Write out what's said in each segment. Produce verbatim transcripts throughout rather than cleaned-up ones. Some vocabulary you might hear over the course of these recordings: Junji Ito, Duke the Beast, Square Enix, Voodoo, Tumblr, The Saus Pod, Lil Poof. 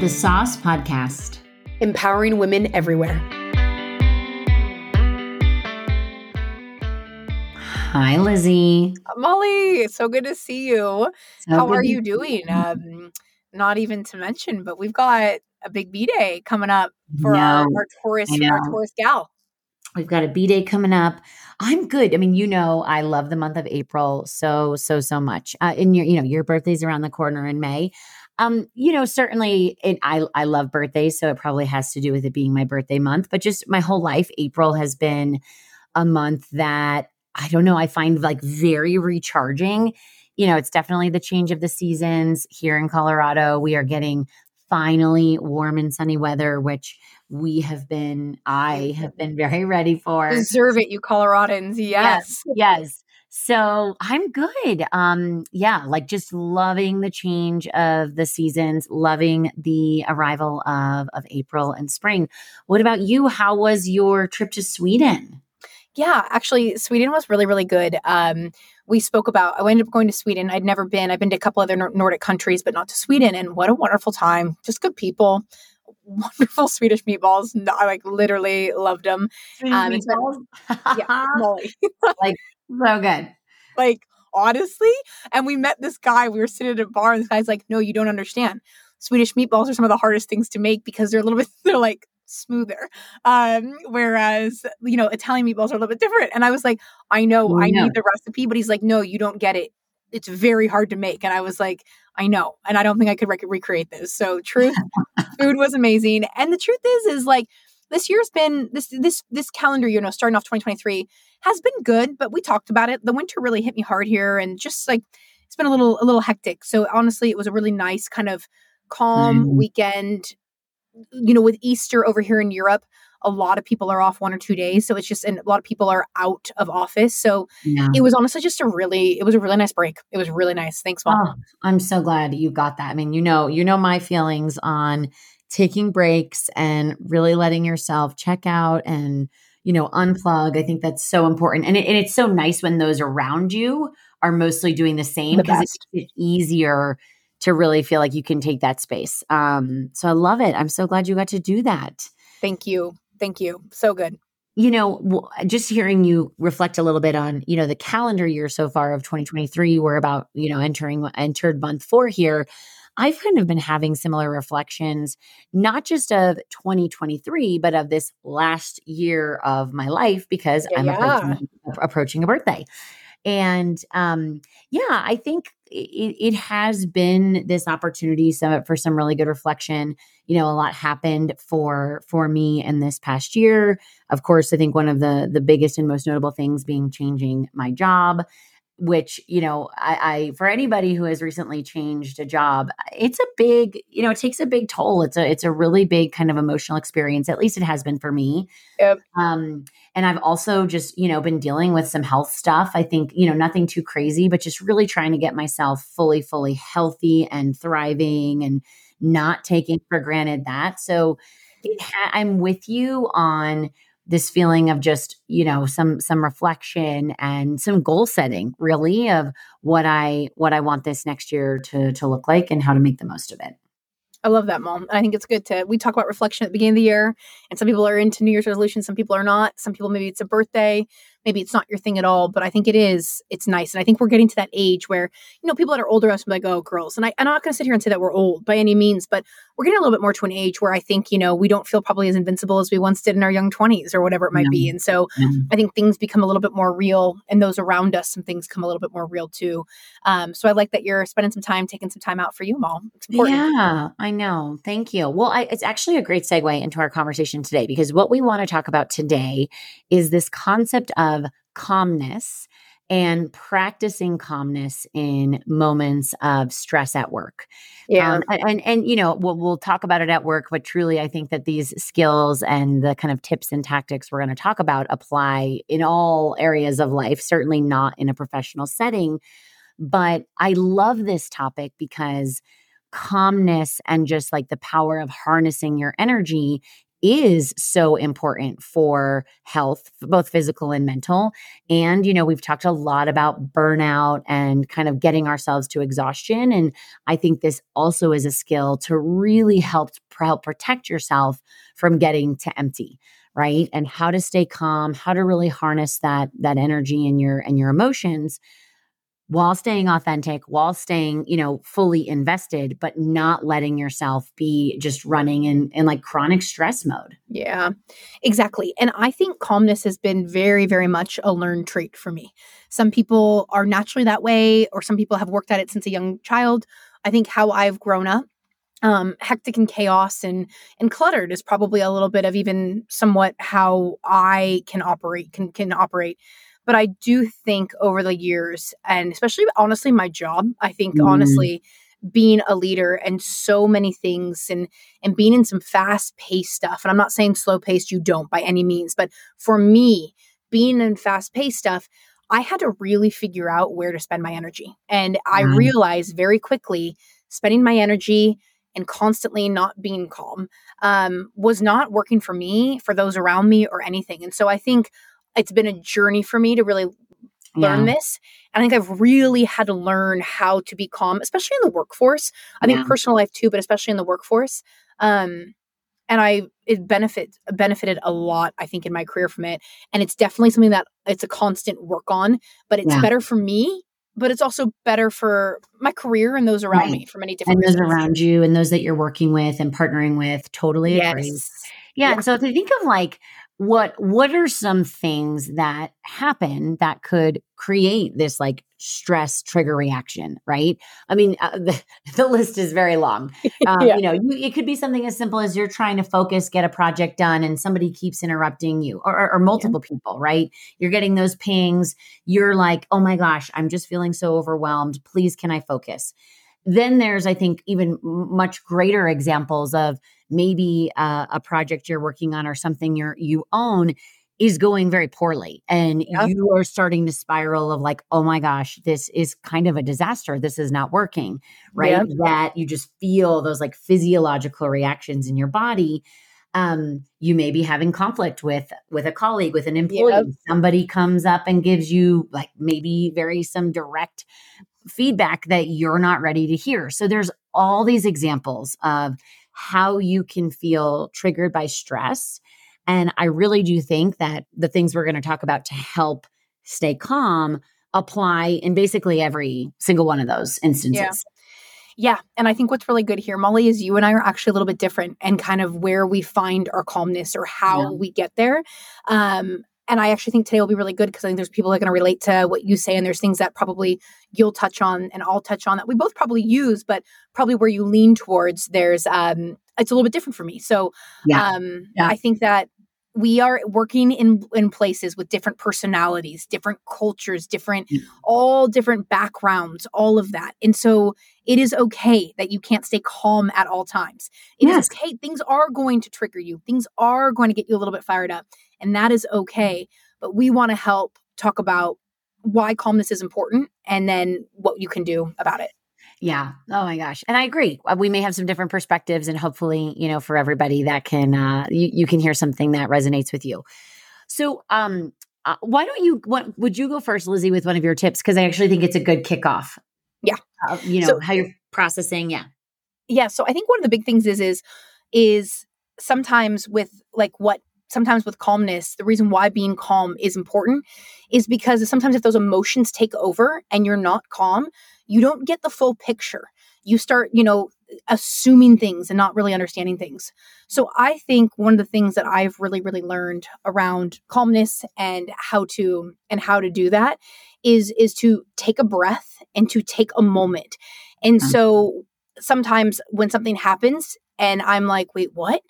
The Saus Podcast. Empowering women everywhere. Hi, Lizzie. Molly, so good to see you. So How are you doing? Um, not even to mention, but we've got a big B-Day coming up for no, our, our, Taurus, our Taurus gal. We've got a B-Day coming up. I'm good. I mean, you know, I love the month of April so, so, so much. Uh, and, your, you know, your birthday's around the corner in May. Um, you know, certainly it, I, I love birthdays, so it probably has to do with it being my birthday month. But just my whole life, April has been a month that, I don't know, I find like very recharging. You know, it's definitely the change of the seasons here in Colorado. We are getting finally warm and sunny weather, which we have been, I have been very ready for. Deserve it, you Coloradans. Yes. Yes. Yes. So I'm good. Um, yeah, like just loving the change of the seasons, loving the arrival of, of April and spring. What about you? How was your trip to Sweden? Yeah, actually, Sweden was really, really good. Um, we spoke about, I ended up going to Sweden. I'd never been. I've been to a couple other Nor- Nordic countries, but not to Sweden. And what a wonderful time. Just good people. Wonderful Swedish meatballs. No, I like literally loved them. Um, meatballs? Yeah, Molly. Like, so good. Like, honestly. And we met this guy. We were sitting at a bar and this guy's like, no, you don't understand. Swedish meatballs are some of the hardest things to make because they're a little bit, they're like, smoother. Um, whereas, you know, Italian meatballs are a little bit different. And I was like, I know oh, I no. need the recipe, but he's like, no, you don't get it. It's very hard to make. And I was like, I know. And I don't think I could rec- recreate this. So truth, food was amazing. And the truth is, is like this year's been this, this, this calendar, you know, starting off twenty twenty-three has been good, but we talked about it. The winter really hit me hard here. And just like, it's been a little, a little hectic. So honestly, it was a really nice kind of calm mm. weekend. You know, with Easter over here in Europe, a lot of people are off one or two days. So it's just, and a lot of people are out of office. So yeah. It was honestly just a really, it was a really nice break. It was really nice. Thanks, Mom. Oh, I'm so glad you got that. I mean, you know, you know, my feelings on taking breaks and really letting yourself check out and, you know, unplug. I think that's so important. And, it, and it's so nice when those around you are mostly doing the same because it's it easier to really feel like you can take that space. Um, so I love it. I'm so glad you got to do that. Thank you. Thank you. So good. You know, w- just hearing you reflect a little bit on, you know, the calendar year so far of twenty twenty-three, we're about, you know, entering entered month four here. I've kind of been having similar reflections, not just of twenty twenty-three, but of this last year of my life because yeah, I'm yeah. Approaching, approaching a birthday. And um, yeah, I think it, it has been this opportunity some, for some really good reflection. You know, a lot happened for for me in this past year. Of course, I think one of the the biggest and most notable things being changing my job, which, you know, I, I for anybody who has recently changed a job, it's a big, you know, it takes a big toll. It's a it's a really big kind of emotional experience. At least it has been for me. Yep. Um, And I've also just, you know, been dealing with some health stuff. I think, you know, nothing too crazy, but just really trying to get myself fully, fully healthy and thriving and not taking for granted that. So it ha- I'm with you on this feeling of just, you know, some, some reflection and some goal setting really of what I, what I want this next year to, to look like and how to make the most of it. I love that, Mom. I think it's good to, we talk about reflection at the beginning of the year and some people are into New Year's resolutions. Some people are not. Some people, maybe it's a birthday. Maybe it's not your thing at all, but I think it is. It's nice. And I think we're getting to that age where, you know, people that are older us are like, oh, girls. And I, I'm not going to sit here and say that we're old by any means, but we're getting a little bit more to an age where I think, you know, we don't feel probably as invincible as we once did in our young twenties or whatever it might yeah. be. And so yeah. I think things become a little bit more real and those around us, some things come a little bit more real too. Um, so I like that you're spending some time, taking some time out for you, Mom. It's important. Yeah, I know. Thank you. Well, I, it's actually a great segue into our conversation today, because what we want to talk about today is this concept of Of calmness and practicing calmness in moments of stress at work. Yeah. Um, and, and, you know, we'll, we'll talk about it at work, but truly I think that these skills and the kind of tips and tactics we're going to talk about apply in all areas of life, certainly not in a professional setting. But I love this topic because calmness and just like the power of harnessing your energy is so important for health, both physical and mental. And, you know, we've talked a lot about burnout and kind of getting ourselves to exhaustion. And I think this also is a skill to really help, help protect yourself from getting to empty, right? And how to stay calm, how to really harness that, that energy and your, and your emotions while staying authentic, while staying, you know, fully invested, but not letting yourself be just running in, in like chronic stress mode. Yeah, exactly. And I think calmness has been very, very much a learned trait for me. Some people are naturally that way, or some people have worked at it since a young child. I think how I've grown up, um, hectic and chaos and, and cluttered is probably a little bit of even somewhat how I can operate, can, can operate. But I do think over the years, and especially, honestly, my job, I think, mm. honestly, being a leader and so many things and, and being in some fast-paced stuff, and I'm not saying slow-paced, you don't by any means, but for me, being in fast-paced stuff, I had to really figure out where to spend my energy. And mm. I realized very quickly, spending my energy and constantly not being calm um, was not working for me, for those around me, or anything. And so I think it's been a journey for me to really learn yeah. this. And I think I've really had to learn how to be calm, especially in the workforce. I yeah. think personal life too, but especially in the workforce. Um, and I it benefit, benefited a lot, I think, in my career from it. And it's definitely something that it's a constant work on, but it's yeah. better for me, but it's also better for my career and those around right. me for many different reasons. And those around you and those that you're working with and partnering with, totally yes. agree. Yeah, yeah. And so if you think of like, What what are some things that happen that could create this like stress trigger reaction, right? I mean, uh, the, the list is very long. Um, yeah. You know, you, it could be something as simple as you're trying to focus, get a project done, and somebody keeps interrupting you, or, or, or multiple yeah. people, right? You're getting those pings. You're like, oh my gosh, I'm just feeling so overwhelmed. Please, can I focus? Then there's, I think, even much greater examples of maybe uh, a project you're working on or something you you own is going very poorly. And yep. you are starting to spiral of like, oh my gosh, this is kind of a disaster. This is not working, right? Yep. That you just feel those like physiological reactions in your body. Um, you may be having conflict with, with a colleague, with an employee. Yep. Somebody comes up and gives you like maybe very some direct feedback that you're not ready to hear. So there's all these examples of how you can feel triggered by stress. And I really do think that the things we're going to talk about to help stay calm apply in basically every single one of those instances. Yeah. Yeah. And I think what's really good here, Molly, is you and I are actually a little bit different and kind of where we find our calmness or how yeah. we get there. Um, And I actually think today will be really good because I think there's people that are going to relate to what you say. And there's things that probably you'll touch on and I'll touch on that we both probably use, but probably where you lean towards, there's, um, it's a little bit different for me. So yeah. Um, yeah. I think that we are working in, in places with different personalities, different cultures, different, mm-hmm. all different backgrounds, all of that. And so it is okay that you can't stay calm at all times. It yes. is okay. Things are going to trigger you. Things are going to get you a little bit fired up. And that is okay. But we want to help talk about why calmness is important and then what you can do about it. Yeah. Oh my gosh. And I agree. We may have some different perspectives and hopefully, you know, for everybody that can, uh, you, you can hear something that resonates with you. So, um, uh, why don't you, what, would you go first, Lizzie, with one of your tips? Cause I actually think it's a good kickoff. Yeah. Uh, you know, so, how you're processing. Yeah. Yeah. So I think one of the big things is, is, is sometimes with like what, sometimes with calmness, the reason why being calm is important is because sometimes if those emotions take over and you're not calm, you don't get the full picture. You start, you know, assuming things and not really understanding things. So I think one of the things that I've really, really learned around calmness and how to, and how to do that is, is to take a breath and to take a moment. And so sometimes when something happens and I'm like, wait, what?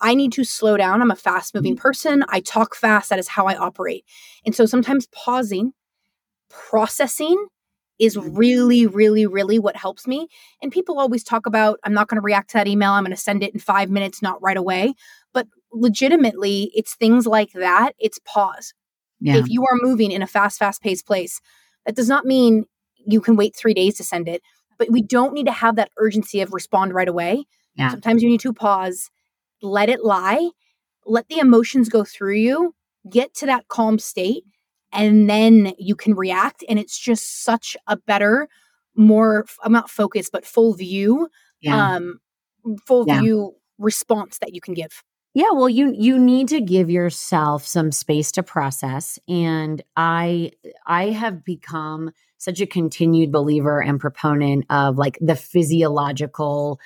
I need to slow down. I'm a fast moving person. I talk fast. That is how I operate. And so sometimes pausing, processing is really, really, really what helps me. And people always talk about, I'm not going to react to that email. I'm going to send it in five minutes, not right away. But legitimately, it's things like that. It's pause. Yeah. If you are moving in a fast, fast paced place, that does not mean you can wait three days to send it, but we don't need to have that urgency of respond right away. Yeah. Sometimes you need to pause. Let it lie let the emotions go through you, get to that calm state, and then you can react. And it's just such a better, more, I'm not focused, but full view, yeah. um, full yeah. view response that you can give. Yeah, well, you you need to give yourself some space to process. And I I have become such a continued believer and proponent of like the physiological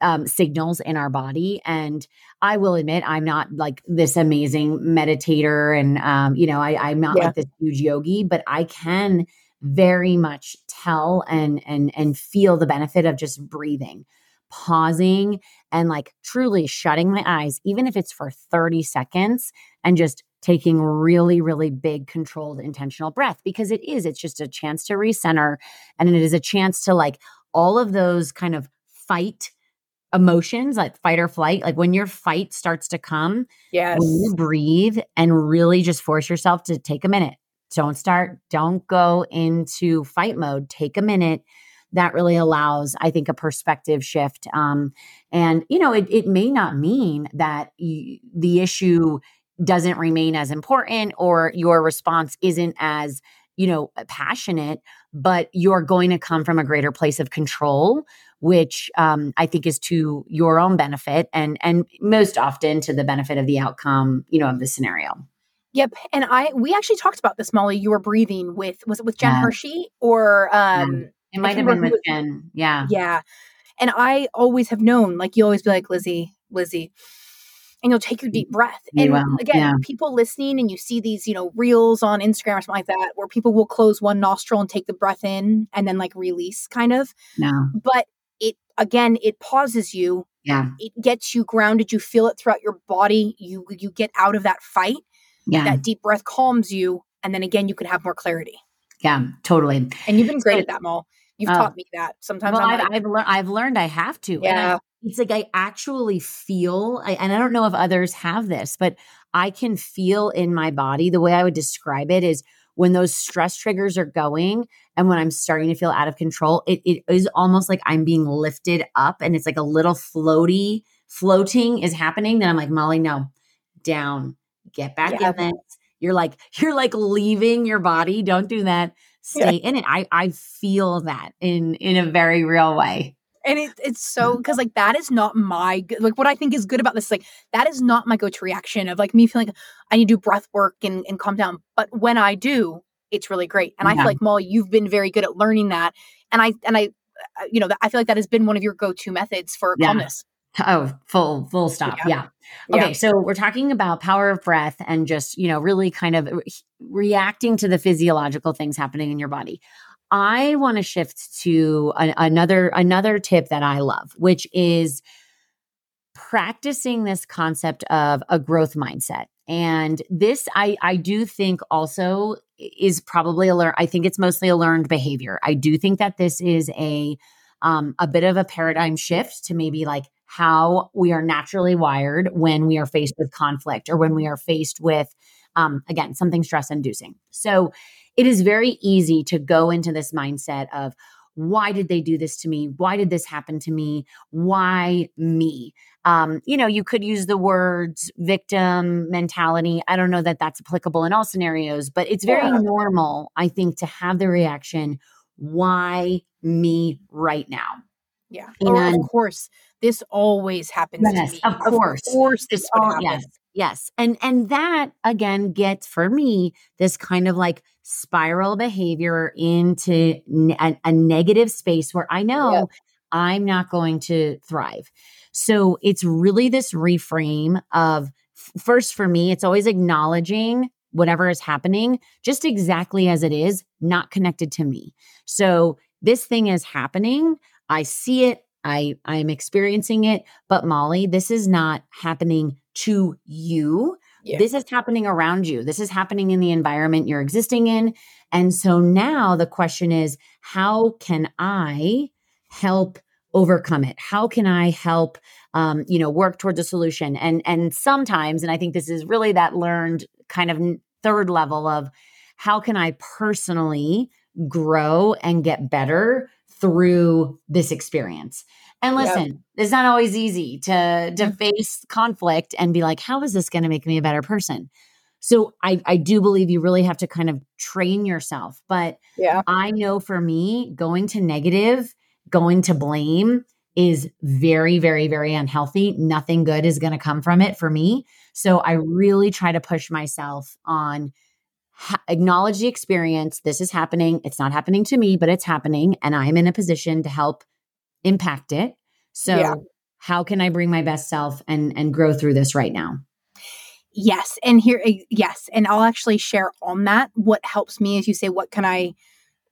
um, signals in our body. And I will admit, I'm not like this amazing meditator, and um, you know, I, I'm not yeah. like this huge yogi, but I can very much tell and and and feel the benefit of just breathing, pausing, and like truly shutting my eyes, even if it's for thirty seconds, and just taking really, really big, controlled, intentional breath, because it is, it's just a chance to recenter. And it is a chance to like all of those kind of fight emotions, like fight or flight, like when your fight starts to come, yes. when you breathe and really just force yourself to take a minute. Don't start, don't go into fight mode, take a minute. That really allows, I think, a perspective shift. Um, and, you know, it, it may not mean that you, the issue doesn't remain as important, or your response isn't as, you know, passionate, but you're going to come from a greater place of control, which um, I think is to your own benefit, and and most often to the benefit of the outcome, you know, of the scenario. Yep. And I we actually talked about this, Molly. You were breathing with, was it with Jen yeah. Hershey or... Um, yeah. It might have been with Jen. Yeah. Yeah. And I always have known, like, you always be like, Lizzie, Lizzie, and you'll take your deep breath. And you will. Again, yeah. people listening, and you see these, you know, reels on Instagram or something like that, where people will close one nostril and take the breath in and then like release kind of. No. But it, again, it pauses you. Yeah. It gets you grounded. You feel it throughout your body. You, you get out of that fight. Yeah. That deep breath calms you. And then again, you can have more clarity. Yeah, totally. And you've been great so, at that, Mal. You've uh, taught me that. Sometimes well, I've, like, I've, lear- I've learned I have to. Yeah. I, it's like I actually feel, I, and I don't know if others have this, but I can feel in my body, the way I would describe it is when those stress triggers are going and when I'm starting to feel out of control, it, it is almost like I'm being lifted up, and it's like a little floaty, floating is happening. Then I'm like, Molly, no, down, get back yeah. in this. You're like, you're like leaving your body. Don't do that. Stay yeah. in it. I, I feel that in, in a very real way. And it, it's so, because like that is not my, like what I think is good about this, like that is not my go-to reaction of like me feeling like I need to do breath work and, and calm down. But when I do, it's really great. And yeah. I feel like, Molly, you've been very good at learning that. And I, and I, you know, I feel like that has been one of your go-to methods for yeah. calmness. Oh, full, full stop. Yeah. yeah. Okay. Yeah. So we're talking about power of breath and just, you know, really kind of re- reacting to the physiological things happening in your body. I want to shift to an, another, another tip that I love, which is practicing this concept of a growth mindset. And this, I, I do think also is probably a learn. I think it's mostly a learned behavior. I do think that this is a, um, a bit of a paradigm shift to maybe like how we are naturally wired when we are faced with conflict, or when we are faced with, um, again, something stress-inducing. So it is very easy to go into this mindset of, why did they do this to me? Why did this happen to me? Why me? Um, you know, you could use the words victim mentality. I don't know that that's applicable in all scenarios, but it's very yeah. normal, I think, to have the reaction, why me right now? Yeah. And of course, this always happens yes, to me. Of course. Of course this would happen. Yes. Yes. And and that again gets for me this kind of like spiral behavior into ne- a, a negative space where I know yep. I'm not going to thrive. So it's really this reframe of f- first for me, it's always acknowledging whatever is happening just exactly as it is, not connected to me. So this thing is happening. I see it, I, I'm experiencing it, but Molly, this is not happening to you. Yeah. This is happening around you. This is happening in the environment you're existing in. And so now the question is, how can I help overcome it? How can I help, um, you know, work towards a solution? And, and sometimes, and I think this is really that learned kind of third level of how can I personally grow and get better through this experience. And listen, yep. It's not always easy to, to face conflict and be like, how is this going to make me a better person? So I, I do believe you really have to kind of train yourself. But yeah. I know for me, going to negative, going to blame is very, very, very unhealthy. Nothing good is going to come from it for me. So I really try to push myself on ha- acknowledge the experience. This is happening. It's not happening to me, but it's happening. And I'm in a position to help impact it. So yeah. How can I bring my best self and, and grow through this right now? Yes. And here, yes. And I'll actually share on that. What helps me is you say, what can I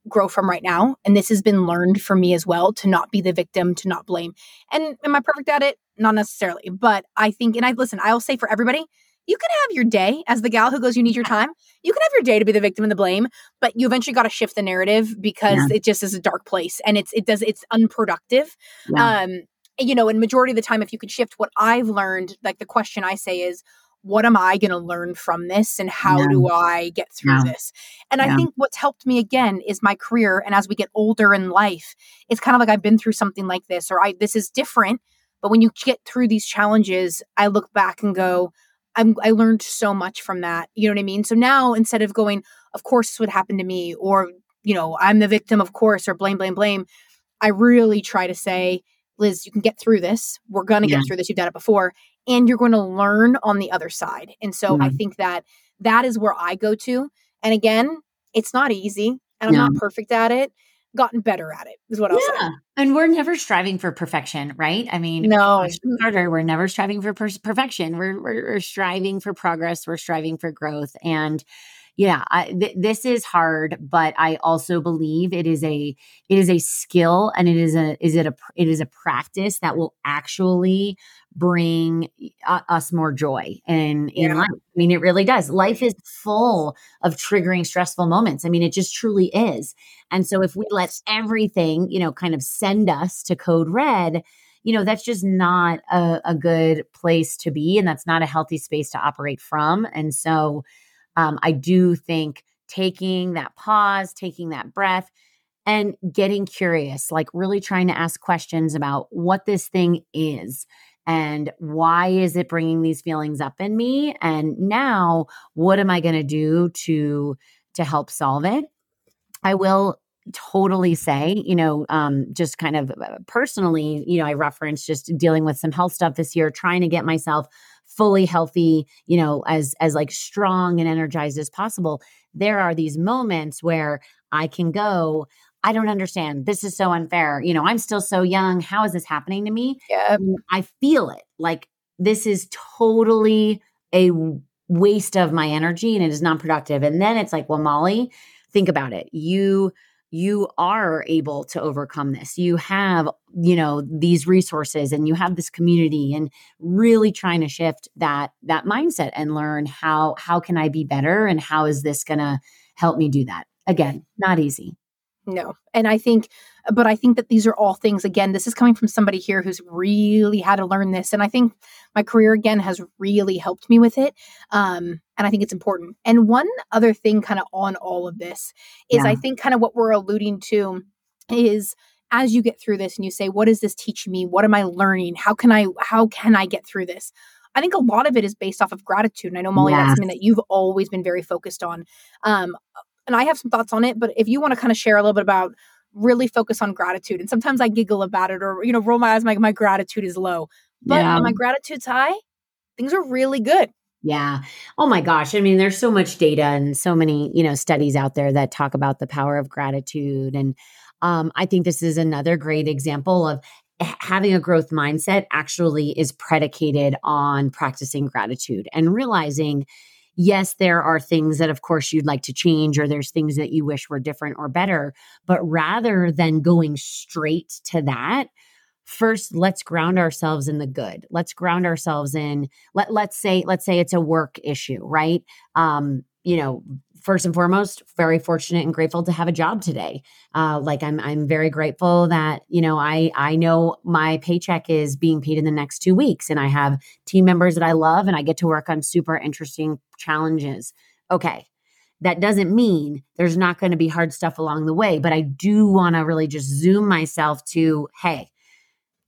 grow from right now? And this has been learned for me as well, to not be the victim, to not blame. And am I perfect at it? Not necessarily. But I think, and I listen, I'll say for everybody, you can have your day as the gal who goes, you need your time. You can have your day to be the victim and the blame, but you eventually got to shift the narrative because yeah. it just is a dark place and it's, it does, it's unproductive. Yeah. Um, you know, and majority of the time, if you could shift what I've learned, like the question I say is, what am I going to learn from this and how yeah. do I get through yeah. this? And yeah. I think what's helped me again is my career. And as we get older in life, it's kind of like I've been through something like this, or I, this is different. But when you get through these challenges, I look back and go, I'm, I learned so much from that. You know what I mean? So now instead of going, of course this would happen to me, or, you know, I'm the victim, of course, or blame, blame, blame. I really try to say, Liz, you can get through this. We're going to yeah. get through this. You've done it before. And you're going to learn on the other side. And so mm. I think that that is where I go to. And again, it's not easy and I'm no. not perfect at it. Gotten better at it is what I'll yeah. say. And we're never striving for perfection, right? I mean, no, harder. We're never striving for per- perfection. We're, we're, we're striving for progress. We're striving for growth. And yeah, I, th- this is hard, but I also believe it is a, it is a skill, and it is a, is it a, it is a practice that will actually bring uh, us more joy in, in yeah. life. I mean, it really does. Life is full of triggering, stressful moments. I mean, it just truly is. And so if we let everything, you know, kind of send us to code red, you know, that's just not a, a good place to be. And that's not a healthy space to operate from. And so Um, I do think taking that pause, taking that breath, and getting curious, like really trying to ask questions about what this thing is and why is it bringing these feelings up in me? And now what am I going to do to, to help solve it? I will totally say, you know, um, just kind of personally, you know, I referenced just dealing with some health stuff this year, trying to get myself fully healthy, you know, as, as like strong and energized as possible. There are these moments where I can go, I don't understand. This is so unfair. You know, I'm still so young. How is this happening to me? Yep. I feel it. Like this is totally a waste of my energy and it is non-productive. And then it's like, well, Molly, think about it. You, you are able to overcome this. You have, you know, these resources and you have this community, and really trying to shift that, that mindset and learn how, how can I be better? And how is this going to help me do that? Again, not easy. No. And I think, but I think that these are all things, again, this is coming from somebody here who's really had to learn this. And I think my career again has really helped me with it. Um, And I think it's important. And one other thing kind of on all of this is yeah. I think kind of what we're alluding to is as you get through this and you say, what does this teach me? What am I learning? How can I, how can I get through this? I think a lot of it is based off of gratitude. And I know, Molly, yes. that's something that you've always been very focused on. Um, and I have some thoughts on it, but if you want to kind of share a little bit about really focus on gratitude. And sometimes I giggle about it, or, you know, roll my eyes, my, my gratitude is low, but yeah. when my gratitude's high, things are really good. Yeah. Oh my gosh. I mean, there's so much data and so many, you know, studies out there that talk about the power of gratitude. And um, I think this is another great example of having a growth mindset actually is predicated on practicing gratitude and realizing, yes, there are things that of course you'd like to change, or there's things that you wish were different or better, but rather than going straight to that, first, let's ground ourselves in the good. Let's ground ourselves in, let, let's say, let's say it's a work issue, right? Um, you know, first and foremost, very fortunate and grateful to have a job today. Uh, like I'm, I'm very grateful that, you know, I, I know my paycheck is being paid in the next two weeks and I have team members that I love and I get to work on super interesting challenges. Okay. That doesn't mean there's not going to be hard stuff along the way, but I do want to really just zoom myself to, hey,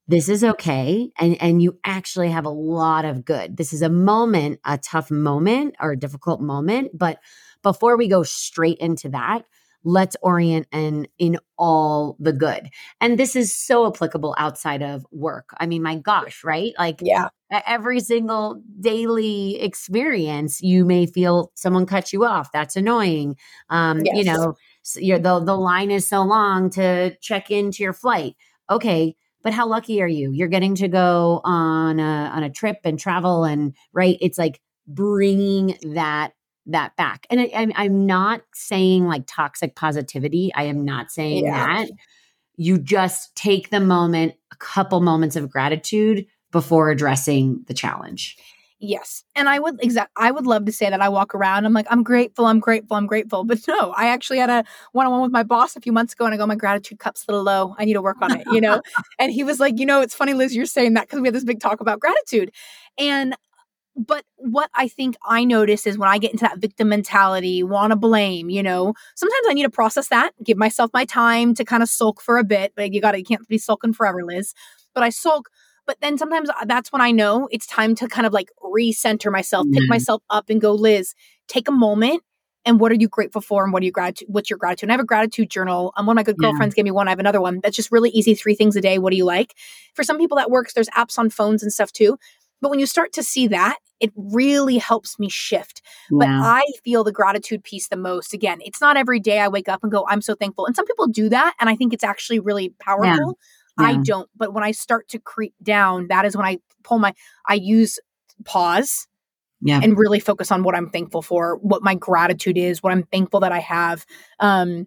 this is okay. And, and you actually have a lot of good. This is a moment, a tough moment or a difficult moment. But before we go straight into that, let's orient in, in all the good. And this is so applicable outside of work. I mean, my gosh, right? Like yeah. every single daily experience, you may feel someone cut you off. That's annoying. Um, yes. You know, you're, the, the line is so long to check into your flight. Okay. But how lucky are you? You're getting to go on a, on a trip and travel and right. It's like bringing that that back. And I, I'm, I'm not saying like toxic positivity. I am not saying yeah. that. You just take the moment, a couple moments of gratitude before addressing the challenge. Yes. And I would exact. I would love to say that I walk around. I'm like, I'm grateful. I'm grateful. I'm grateful. But no, I actually had a one-on-one with my boss a few months ago and I go, my gratitude cup's a little low. I need to work on it, you know? And he was like, you know, it's funny, Liz, you're saying that because we had this big talk about gratitude. And But what I think I notice is when I get into that victim mentality, want to blame, you know, sometimes I need to process that, give myself my time to kind of sulk for a bit. But you got to, you can't be sulking forever, Liz. But I sulk. But then sometimes that's when I know it's time to kind of like recenter myself, pick mm-hmm. myself up and go, Liz, take a moment. And what are you grateful for? And what are you gratitude? What's your gratitude? And I have a gratitude journal. Um, one of my good yeah. girlfriends gave me one. I have another one. That's just really easy. Three things a day. What do you like? For some people that works, there's apps on phones and stuff too. But when you start to see that, it really helps me shift. Yeah. But I feel the gratitude piece the most. Again, it's not every day I wake up and go, I'm so thankful. And some people do that. And I think it's actually really powerful. Yeah. Yeah. I don't. But when I start to creep down, that is when I pull my, I use pause yeah. and really focus on what I'm thankful for, what my gratitude is, what I'm thankful that I have. Um,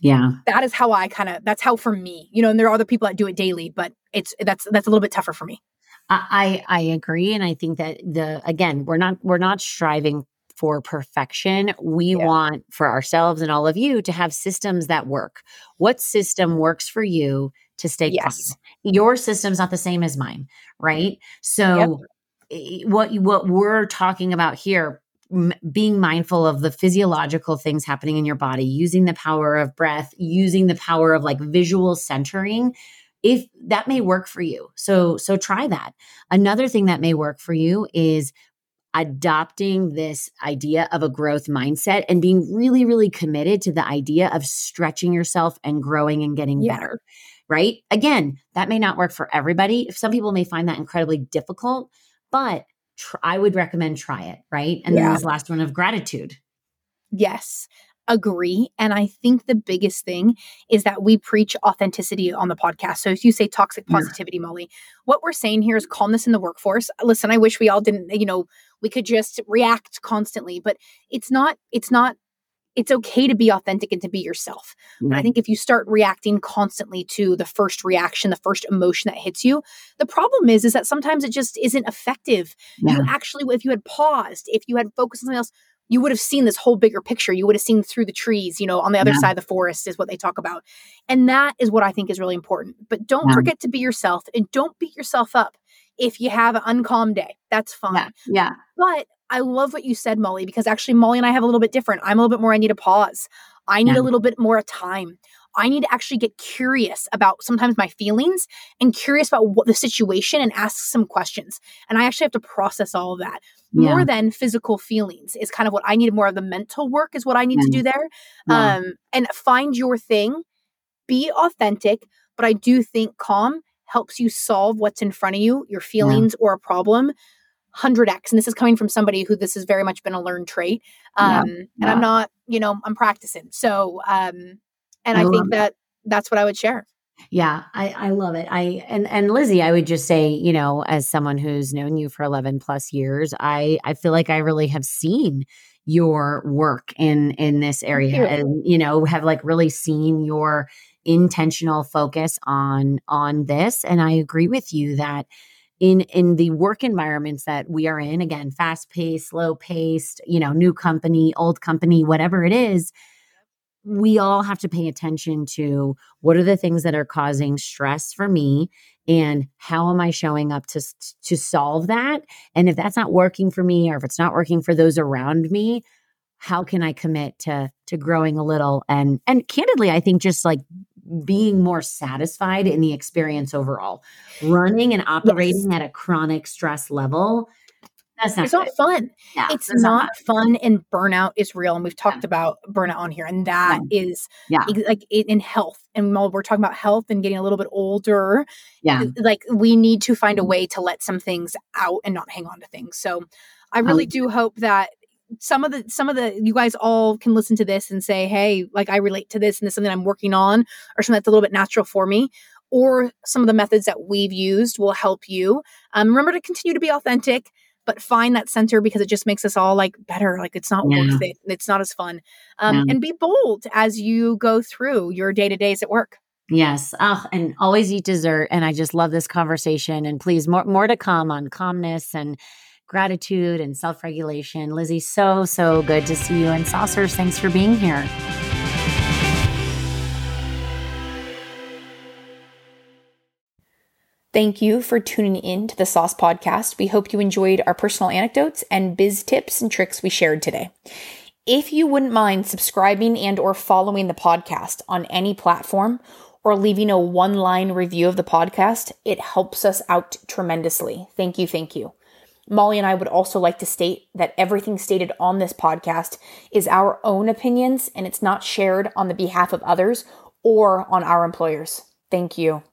yeah. That is how I kind of, that's how for me, you know, and there are other people that do it daily, but it's, that's, that's a little bit tougher for me. I, I agree. And I think that the, again, we're not, we're not striving for perfection. We yeah. want for ourselves and all of you to have systems that work. What system works for you to stay yes. calm? Your system's not the same as mine, right? So yep. what, what we're talking about here, m- being mindful of the physiological things happening in your body, using the power of breath, using the power of like visual centering, if that may work for you. So, so try that. Another thing that may work for you is adopting this idea of a growth mindset and being really, really committed to the idea of stretching yourself and growing and getting yeah. better, right? Again, that may not work for everybody. Some people may find that incredibly difficult, but tr- I would recommend try it, right? And yeah. then this last one of gratitude. Yes. Agree. And I think the biggest thing is that we preach authenticity on the podcast. So if you say toxic positivity, yeah. Molly, what we're saying here is calmness in the workforce. Listen, I wish we all didn't, you know, we could just react constantly, but it's not, it's not, it's okay to be authentic and to be yourself. Right. I think if you start reacting constantly to the first reaction, the first emotion that hits you, the problem is, is that sometimes it just isn't effective. Yeah. You actually, if you had paused, if you had focused on something else, you would have seen this whole bigger picture. You would have seen through the trees, you know, on the other yeah. side of the forest is what they talk about. And that is what I think is really important. But don't yeah. forget to be yourself and don't beat yourself up if you have an uncalm day. That's fine. Yeah. yeah. But I love what you said, Molly, because actually Molly and I have a little bit different. I'm a little bit more, I need a pause. I need yeah. a little bit more time. I need to actually get curious about sometimes my feelings and curious about what the situation and ask some questions. And I actually have to process all of that yeah. more than physical feelings is kind of what I need. More of the mental work is what I need yeah. to do there. Yeah. Um, and find your thing, be authentic, but I do think calm helps you solve what's in front of you, your feelings yeah. or a problem. one hundred X. And this is coming from somebody who this has very much been a learned trait. Um, yeah. Yeah. And I'm not, you know, I'm practicing. So, um, And I, I think that it. that's what I would share. Yeah, I, I love it. I and, and Lizzie, I would just say, you know, as someone who's known you for eleven plus years, I, I feel like I really have seen your work in, in this area and, you know, have like really seen your intentional focus on, on this. And I agree with you that in, in the work environments that we are in, again, fast paced, slow paced, you know, new company, old company, whatever it is, we all have to pay attention to what are the things that are causing stress for me and how am I showing up to, to solve that? And if that's not working for me or if it's not working for those around me, how can I commit to to growing a little? And and candidly, I think just like being more satisfied in the experience overall. Running and operating yes. at a chronic stress level, that's not, it's not fun. Yeah, it's not, not fun. fun. And burnout is real. And we've talked yeah. about burnout on here. And that yeah. is yeah. like in health. And while we're talking about health and getting a little bit older, yeah, like we need to find a way to let some things out and not hang on to things. So I really um, do hope that some of the, some of the, you guys all can listen to this and say, hey, like I relate to this and this is something I'm working on or something that's a little bit natural for me. Or some of the methods that we've used will help you. Um, remember to continue to be authentic, but find that center because it just makes us all like better. Like it's not yeah. worth it. It's not as fun. Um, yeah. And be bold as you go through your day-to-days at work. Yes. Oh, and always eat dessert. And I just love this conversation. And please, more, more to come on calmness and gratitude and self-regulation. Lizzie, so, so good to see you. And Saucers, thanks for being here. Thank you for tuning in to the Saus Podcast. We hope you enjoyed our personal anecdotes and biz tips and tricks we shared today. If you wouldn't mind subscribing and or following the podcast on any platform or leaving a one-line review of the podcast, it helps us out tremendously. Thank you, thank you. Molly and I would also like to state that everything stated on this podcast is our own opinions and it's not shared on the behalf of others or on our employers. Thank you.